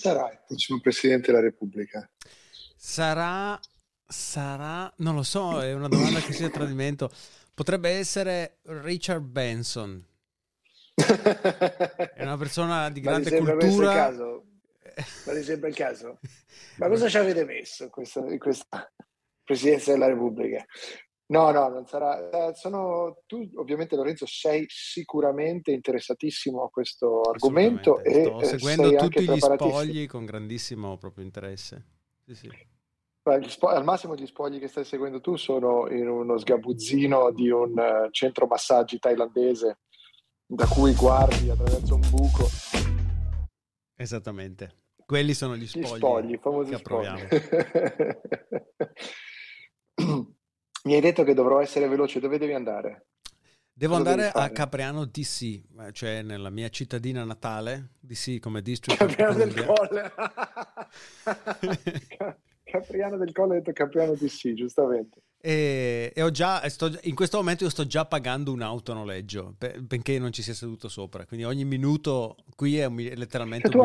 sarà il prossimo Presidente della Repubblica? Sarà, non lo so, è una domanda che si è tradimento. Potrebbe essere Richard Benson. È una persona di grande cultura. Caso. Ma mi sembra il caso. Ma cosa ci avete messo in questa Presidenza della Repubblica? No, non sarà. Tu ovviamente, Lorenzo, sei sicuramente interessatissimo a questo argomento e sto seguendo tutti gli spogli con grandissimo proprio interesse. Sì. Al massimo gli spogli che stai seguendo tu sono in uno sgabuzzino di un centro massaggi thailandese da cui guardi attraverso un buco. Esattamente, quelli sono gli spogli famosi che approviamo. Mi hai detto che dovrò essere veloce, dove devi andare? Devo andare a Capriano DC, cioè nella mia cittadina natale, DC come District Capriano del Colle. Capriano del Colle, ho detto Capriano DC, giustamente. E ho già, in questo momento io sto già pagando un'auto a noleggio, benché non ci sia seduto sopra, quindi ogni minuto qui è letteralmente un minuto. Tu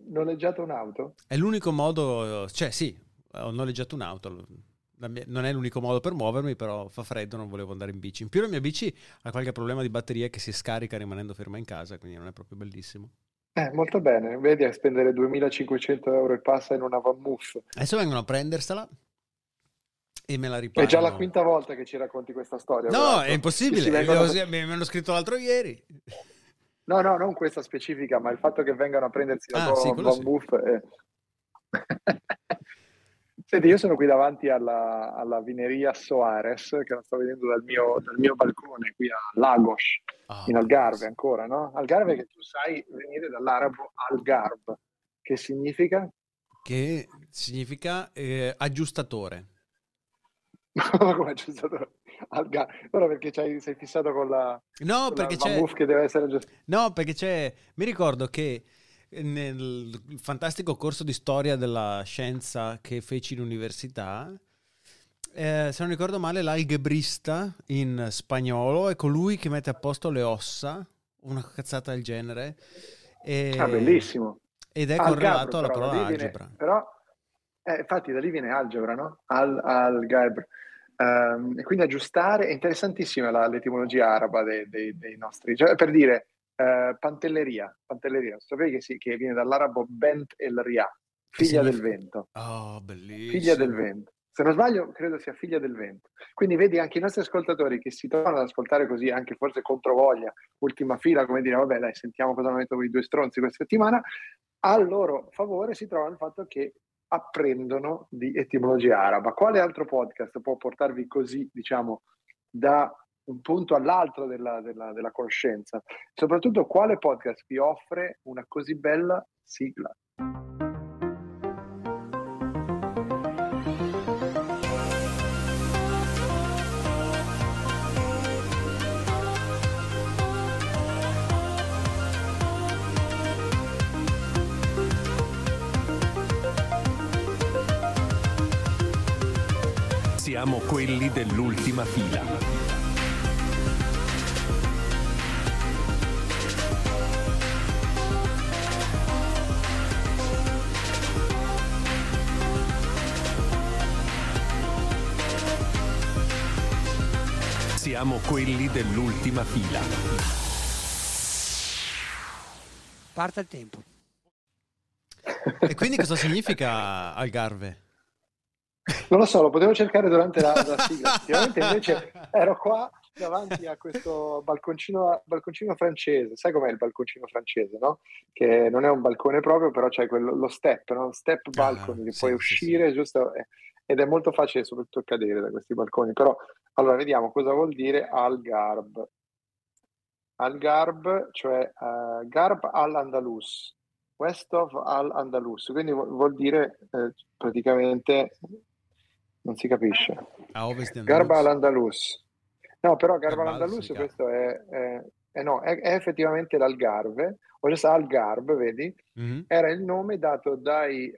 hai noleggiato un'auto? È l'unico modo, cioè sì, ho noleggiato un'auto, non è l'unico modo per muovermi, però fa freddo, non volevo andare in bici. In più la mia bici ha qualche problema di batteria che si scarica rimanendo ferma in casa, quindi non è proprio bellissimo. Molto bene, vedi, a spendere 2.500 euro e passa in una Vanmoof. Adesso vengono a prendersela e me la riparano. È già la quinta volta che ci racconti questa storia. No, è impossibile, me l'hanno scritto l'altro ieri. No, non questa specifica, ma il fatto che vengano a prendersi la Vanmoof. Senti, io sono qui davanti alla vineria Soares, che la sto vedendo dal mio balcone qui a Lagos, in Algarve ancora, no? Algarve, che tu sai venire dall'arabo Algarve, che significa? Che significa aggiustatore. Ma come aggiustatore? Algarve. Allora perché sei fissato con la... No, perché c'è... che deve essere aggiustatore. No, perché c'è... Mi ricordo che... nel fantastico corso di storia della scienza che feci in università, se non ricordo male, l'algebrista in spagnolo è colui che mette a posto le ossa, una cazzata del genere. Bellissimo. Ed è correlato alla parola algebra. Infatti da lì viene algebra, no? Algebra. E quindi aggiustare, è interessantissima l'etimologia araba dei nostri, cioè, per dire... Pantelleria, sapevi che viene dall'arabo bent el ria, figlia del vento. Oh, bellissimo. Figlia del vento. Se non sbaglio, credo sia figlia del vento. Quindi vedi anche i nostri ascoltatori che si trovano ad ascoltare così, anche forse controvoglia, ultima fila, come dire, vabbè, dai, sentiamo cosa hanno detto quei due stronzi questa settimana. A loro favore si trova il fatto che apprendono di etimologia araba. Quale altro podcast può portarvi così, diciamo, da un punto all'altro della conoscenza? Soprattutto, quale podcast vi offre una così bella sigla? Siamo quelli dell'ultima fila. Siamo quelli dell'ultima fila. Parte il tempo. E quindi cosa significa Algarve? Non lo so, lo potevo cercare durante la sigla. Sicuramente invece ero qua davanti a questo balconcino francese. Sai com'è il balconcino francese, no? Che non è un balcone proprio, però c'è lo step, no? Step balcony, che puoi uscire, sì. Giusto... Ed è molto facile soprattutto cadere da questi balconi. Però, allora, vediamo cosa vuol dire Algarve. Algarve, cioè Garb Al-Andalus, West of Al-Andalus. Quindi vuol dire praticamente, non si capisce. A ovest di Garb Al-Andalus. No, però Garb Al-Andalus questo è effettivamente l'Algarve. O già Algarve, vedi? Mm-hmm. Era il nome dato dai...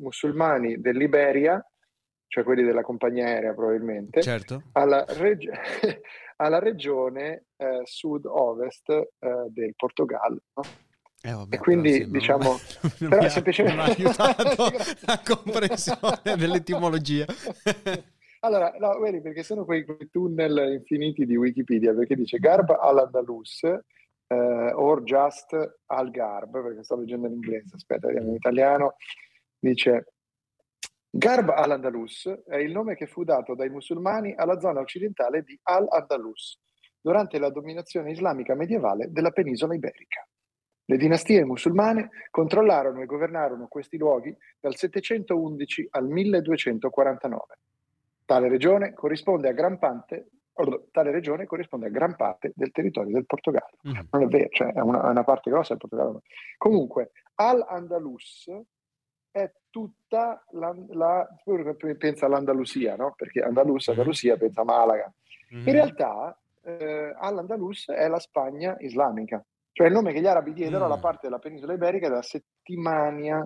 musulmani dell'Iberia, cioè quelli della compagnia aerea probabilmente, certo. alla regione sud-ovest del Portogallo, no? Vabbè, e quindi sì, diciamo non però mi ha, semplicemente... non ha aiutato la comprensione dell'etimologia. Allora, no, vedi, perché sono quei tunnel infiniti di Wikipedia, perché dice Garb al-Andalus or just Algarve, perché sto leggendo in inglese, aspetta, vediamo in italiano, dice Garb al-Andalus è il nome che fu dato dai musulmani alla zona occidentale di Al-Andalus durante la dominazione islamica medievale della penisola iberica. Le dinastie musulmane controllarono e governarono questi luoghi dal 711 al 1249. Tale regione corrisponde a gran parte del territorio del Portogallo. Mm. Non è vero, cioè è una parte grossa del Portogallo. Comunque, Al-Andalus è tutta pensa all'Andalusia, no? Perché Andalusia, pensa a Malaga. Mm. In realtà Al-Andalus è la Spagna islamica, cioè il nome che gli arabi diedero alla parte della penisola iberica della Settimania,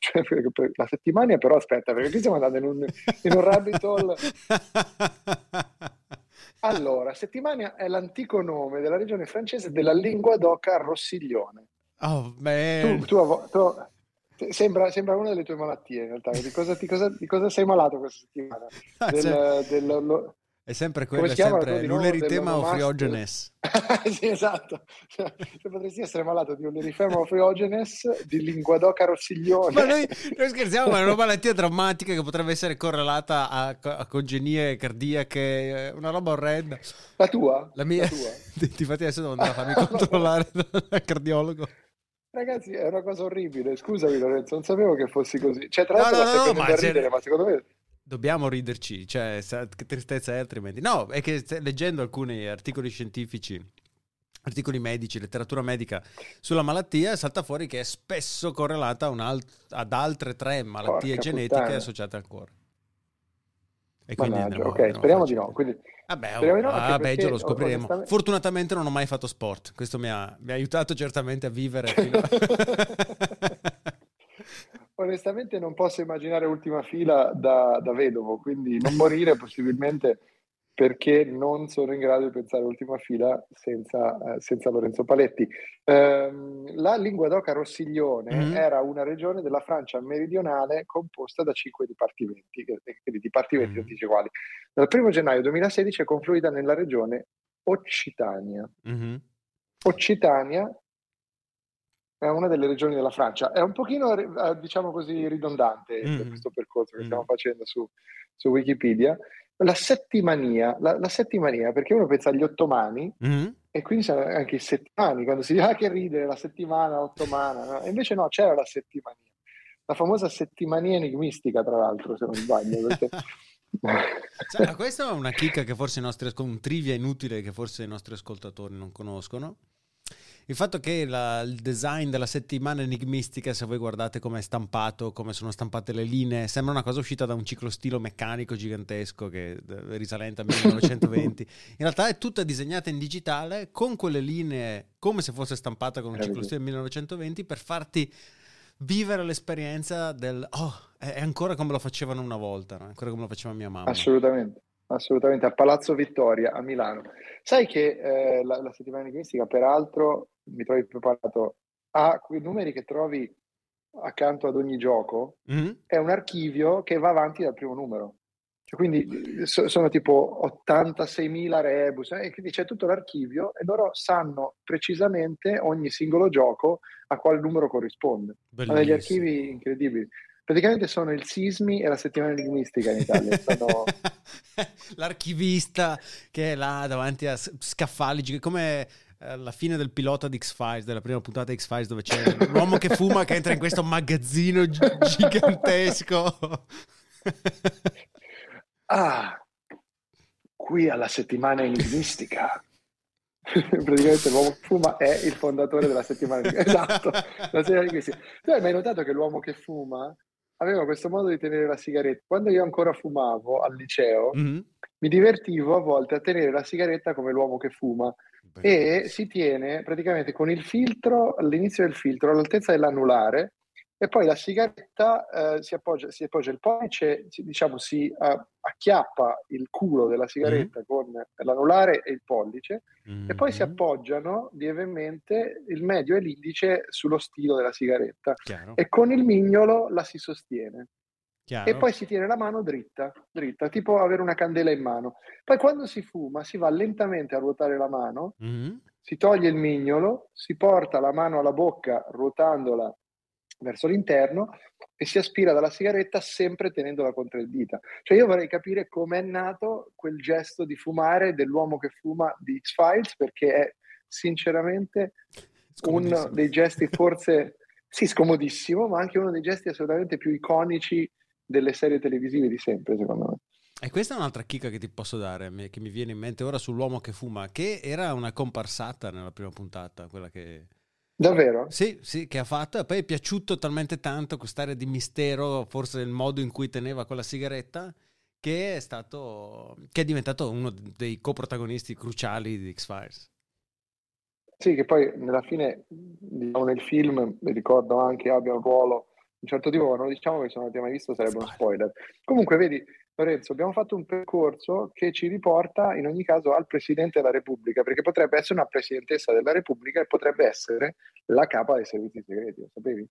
cioè, la Settimania, però aspetta, perché qui stiamo andando in un rabbit hole. Allora, Settimania è l'antico nome della regione francese della linguadoca rossiglione. Oh, man. Sembra una delle tue malattie, in realtà. Di cosa sei malato questa settimana? È sempre quello, è sempre l'uleritema o friogenes. Sì, esatto. Cioè, potresti essere malato di uleritema o friogenes, di linguadoca rossiglione. Ma noi scherziamo, ma è una malattia drammatica che potrebbe essere correlata a congenie cardiache, una roba orrenda. La tua? La mia? La tua? Infatti adesso devo andare a farmi controllare dal cardiologo. Ragazzi, è una cosa orribile, scusami Lorenzo, non sapevo che fossi così. Cioè, tra l'altro ma secondo me... Dobbiamo riderci, cioè, che tristezza è altrimenti. No, è che leggendo alcuni articoli scientifici, articoli medici, letteratura medica sulla malattia, salta fuori che è spesso correlata ad altre 3 malattie genetiche associate al cuore. E quindi ok, speriamo di no. Quindi... Vabbè, lo scopriremo. Onestamente... Fortunatamente non ho mai fatto sport, questo mi ha aiutato certamente a vivere fino a... Onestamente non posso immaginare ultima fila da vedovo, quindi non morire possibilmente, perché non sono in grado di pensare ultima fila senza Lorenzo Paletti. La linguadoca rossiglione era una regione della Francia meridionale composta da 5 dipartimenti, non dice quali. Dal 1 gennaio 2016 è confluita nella regione Occitania. Mm-hmm. Occitania è una delle regioni della Francia, è un pochino, diciamo così, ridondante questo percorso che stiamo facendo su Wikipedia. La settimania, perché uno pensa agli ottomani, e quindi sono anche i settimani, quando si dice che ridere, la settimana ottomana, no? E invece no, c'era la settimania, la famosa settimania enigmistica, tra l'altro, se non sbaglio, perché... Cioè, questa è una chicca che forse un trivia inutile che forse i nostri ascoltatori non conoscono. Il fatto che il design della settimana enigmistica, se voi guardate come è stampato, come sono stampate le linee, sembra una cosa uscita da un ciclostilo meccanico gigantesco che risalente al 1920. In realtà è tutta disegnata in digitale con quelle linee, come se fosse stampata con un ciclostilo del 1920, per farti vivere l'esperienza del è ancora come lo facevano una volta, no? È ancora come lo faceva mia mamma. Assolutamente, a Palazzo Vittoria a Milano. Sai che la settimana enigmistica, peraltro, mi trovi preparato a quei numeri che trovi accanto ad ogni gioco, è un archivio che va avanti dal primo numero. Cioè, quindi sono tipo 86.000 rebus, e quindi c'è tutto l'archivio e loro sanno precisamente ogni singolo gioco a quale numero corrisponde. Bellissimo. Sono degli archivi incredibili. Praticamente sono il SISMI e la settimana enigmistica in Italia. L'archivista che è là davanti a scaffali, come alla fine del pilota di X-Files, della prima puntata di X-Files, dove c'è l'uomo che fuma che entra in questo magazzino gigantesco. Qui alla settimana enigmistica. Praticamente l'uomo che fuma è il fondatore della settimana enigmistica. Esatto, la settimana enigmistica. Tu hai mai notato che l'uomo che fuma aveva questo modo di tenere la sigaretta? Quando io ancora fumavo al liceo, mi divertivo a volte a tenere la sigaretta come l'uomo che fuma. Beh. E si tiene praticamente con il filtro, all'inizio del filtro, all'altezza dell'anulare, E poi la sigaretta si appoggia il pollice, diciamo si acchiappa il culo della sigaretta con l'anulare e il pollice, e poi si appoggiano lievemente il medio e l'indice sullo stilo della sigaretta. Chiaro. E con il mignolo la si sostiene. Chiaro. E poi si tiene la mano dritta, tipo avere una candela in mano. Poi quando si fuma si va lentamente a ruotare la mano, si toglie il mignolo, si porta la mano alla bocca ruotandola verso l'interno e si aspira dalla sigaretta sempre tenendola con tre dita. Cioè io vorrei capire com'è nato quel gesto di fumare dell'uomo che fuma di X-Files, perché è sinceramente uno dei gesti forse, sì, scomodissimo, ma anche uno dei gesti assolutamente più iconici delle serie televisive di sempre, secondo me. E questa è un'altra chicca che ti posso dare, che mi viene in mente ora, sull'uomo che fuma, che era una comparsata nella prima puntata, quella che... Davvero? Sì, che ha fatto, e poi è piaciuto talmente tanto quest'area di mistero, forse il modo in cui teneva quella sigaretta, che è diventato uno dei coprotagonisti cruciali di X-Files. Sì, che poi nella fine, diciamo, nel film, mi ricordo anche, abbia un ruolo un certo tipo, non diciamo, che se non l'abbiamo mai visto sarebbe uno spoiler. Comunque vedi Lorenzo, abbiamo fatto un percorso che ci riporta in ogni caso al Presidente della Repubblica, perché potrebbe essere una Presidentessa della Repubblica e potrebbe essere la capa dei servizi segreti, lo sapevi?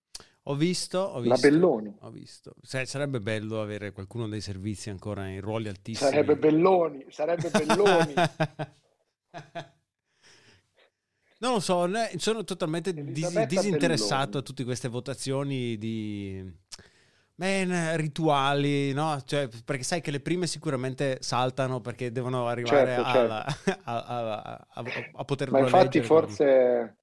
Ho visto. La Belloni. Ho visto. Sarebbe bello avere qualcuno dei servizi ancora in ruoli altissimi. Sarebbe Belloni. Non lo so, sono totalmente disinteressato a tutte queste votazioni di... rituali, no? Cioè, perché sai che le prime sicuramente saltano perché devono arrivare a poter. Ma infatti forse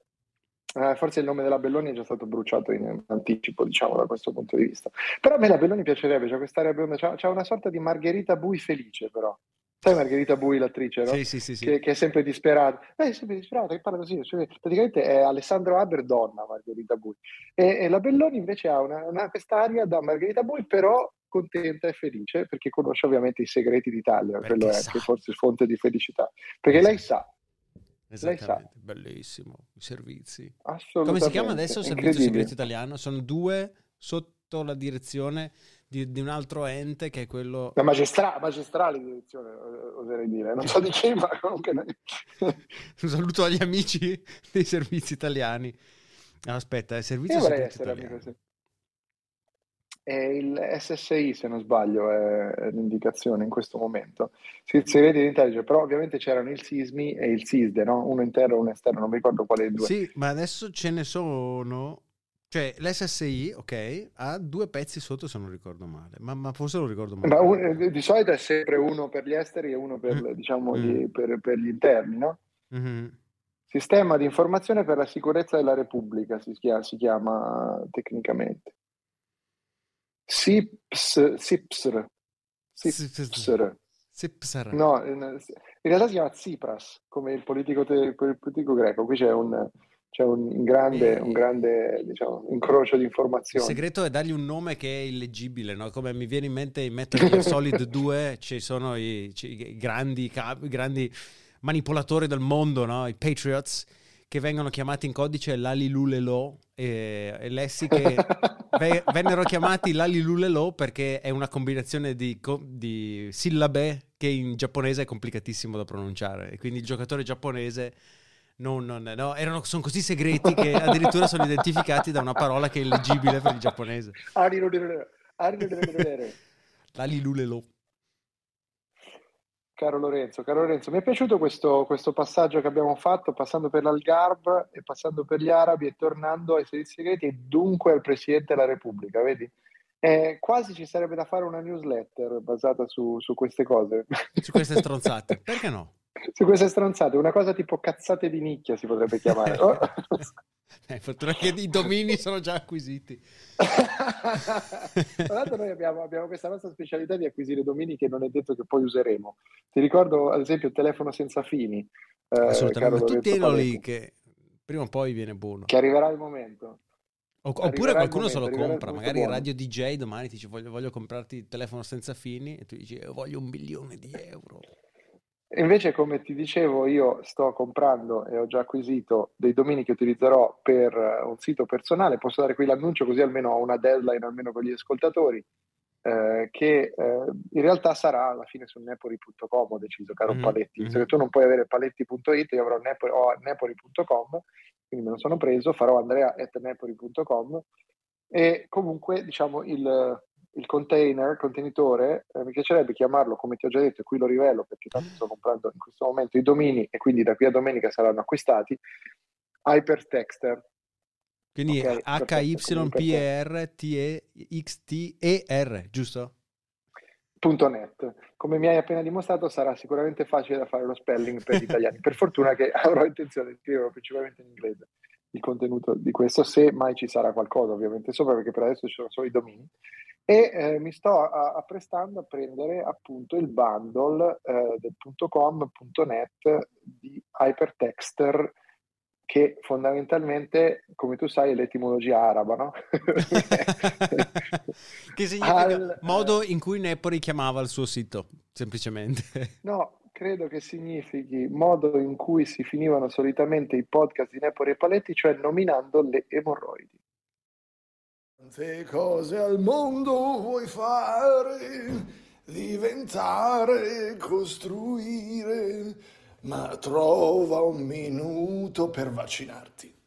il nome della Belloni è già stato bruciato in anticipo, diciamo, da questo punto di vista. Però a me la Belloni piacerebbe, c'è una sorta di Margherita Buy felice, però. Sai Margherita Buy, l'attrice, no? Sì. Che è sempre disperata. È sempre disperata, che parla così. Cioè, praticamente è Alessandro Aberdonna, Margherita Buy. E la Belloni invece ha una quest'aria da Margherita Buy, però contenta e felice, perché conosce ovviamente i segreti d'Italia. Perché quello è forse fonte di felicità. Perché lei sa. Esattamente, bellissimo. I servizi. Assolutamente. Come si chiama adesso il Servizio Segreto Italiano? Sono due sotto la direzione... Di un altro ente che è quello... La magistrale direzione, oserei dire. Non so di chi, ma comunque... Un saluto agli amici dei servizi italiani. Aspetta, è Servizio Segreto Italiano. È il SSI, se non sbaglio, è l'indicazione in questo momento. Segreti d'Italia, però ovviamente c'erano il SISMI e il SISDE, no? Uno interno e uno esterno, non mi ricordo quale dei due. Sì, ma adesso ce ne sono... Cioè l'SSI, ok, ha due pezzi sotto se non ricordo male, ma forse lo ricordo male. Ma di solito è sempre uno per gli esteri e uno per, diciamo, per gli interni, no? Sistema di informazione per la sicurezza della Repubblica si chiama tecnicamente. Sipsr. No, in realtà si chiama Tsipras, come il politico greco. Qui c'è un grande diciamo, incrocio di informazioni. Il segreto è dargli un nome che è illeggibile, no? Come mi viene in mente in Metal Gear Solid 2 ci sono i grandi manipolatori del mondo, no? I Patriots, che vengono chiamati in codice l'Alilulelo, e lessi che vennero chiamati l'Alilulelo perché è una combinazione di sillabe che in giapponese è complicatissimo da pronunciare, e quindi il giocatore giapponese No, sono così segreti che addirittura sono identificati da una parola che è illeggibile per il giapponese. L'alilulelo. Caro Lorenzo, mi è piaciuto questo passaggio che abbiamo fatto, passando per l'Algarve e passando per gli arabi e tornando ai servizi segreti e dunque al Presidente della Repubblica, vedi? Quasi ci sarebbe da fare una newsletter basata su queste cose. Su queste stronzate, perché no? Su queste stronzate, una cosa tipo cazzate di nicchia si potrebbe chiamare. Fortuna che i domini sono già acquisiti. Tra l'altro noi abbiamo questa nostra specialità di acquisire domini che non è detto che poi useremo. Ti ricordo ad esempio telefono senza fini. Assolutamente, tu tienilo lì che prima o poi viene buono. Che arriverà il momento. Oppure qualcuno se lo compra, magari il radio DJ domani ti dice voglio comprarti il telefono senza fini e tu dici voglio €1.000.000. Invece, come ti dicevo, io sto comprando e ho già acquisito dei domini che utilizzerò per un sito personale. Posso dare qui l'annuncio, così almeno ho una deadline, almeno con gli ascoltatori, che in realtà sarà alla fine su nepori.com, ho deciso, caro Paletti. Se tu non puoi avere paletti.it, io avrò nepori.com, quindi me lo sono preso, farò andrea@nepori.com. E comunque, diciamo, il contenitore, mi piacerebbe chiamarlo, come ti ho già detto, e qui lo rivelo perché tanto sto comprando in questo momento i domini e quindi da qui a domenica saranno acquistati, Hypertexter. Quindi okay, HYPERTEXTER, giusto? .net. Come mi hai appena dimostrato, sarà sicuramente facile da fare lo spelling per gli italiani. Per fortuna che avrò intenzione di scriverlo principalmente in inglese, il contenuto di questo, se mai ci sarà qualcosa ovviamente sopra, perché per adesso ci sono solo i domini. E mi sto apprestando a prendere appunto il bundle del .com.net di Hypertexter, che fondamentalmente, come tu sai, è l'etimologia araba, no? Che significa modo in cui Nepori chiamava il suo sito, semplicemente. No, credo che significhi modo in cui si finivano solitamente i podcast di Nepori e Paletti, cioè nominando le emorroidi. Quante cose al mondo vuoi fare, diventare, costruire, ma trova un minuto per vaccinarti.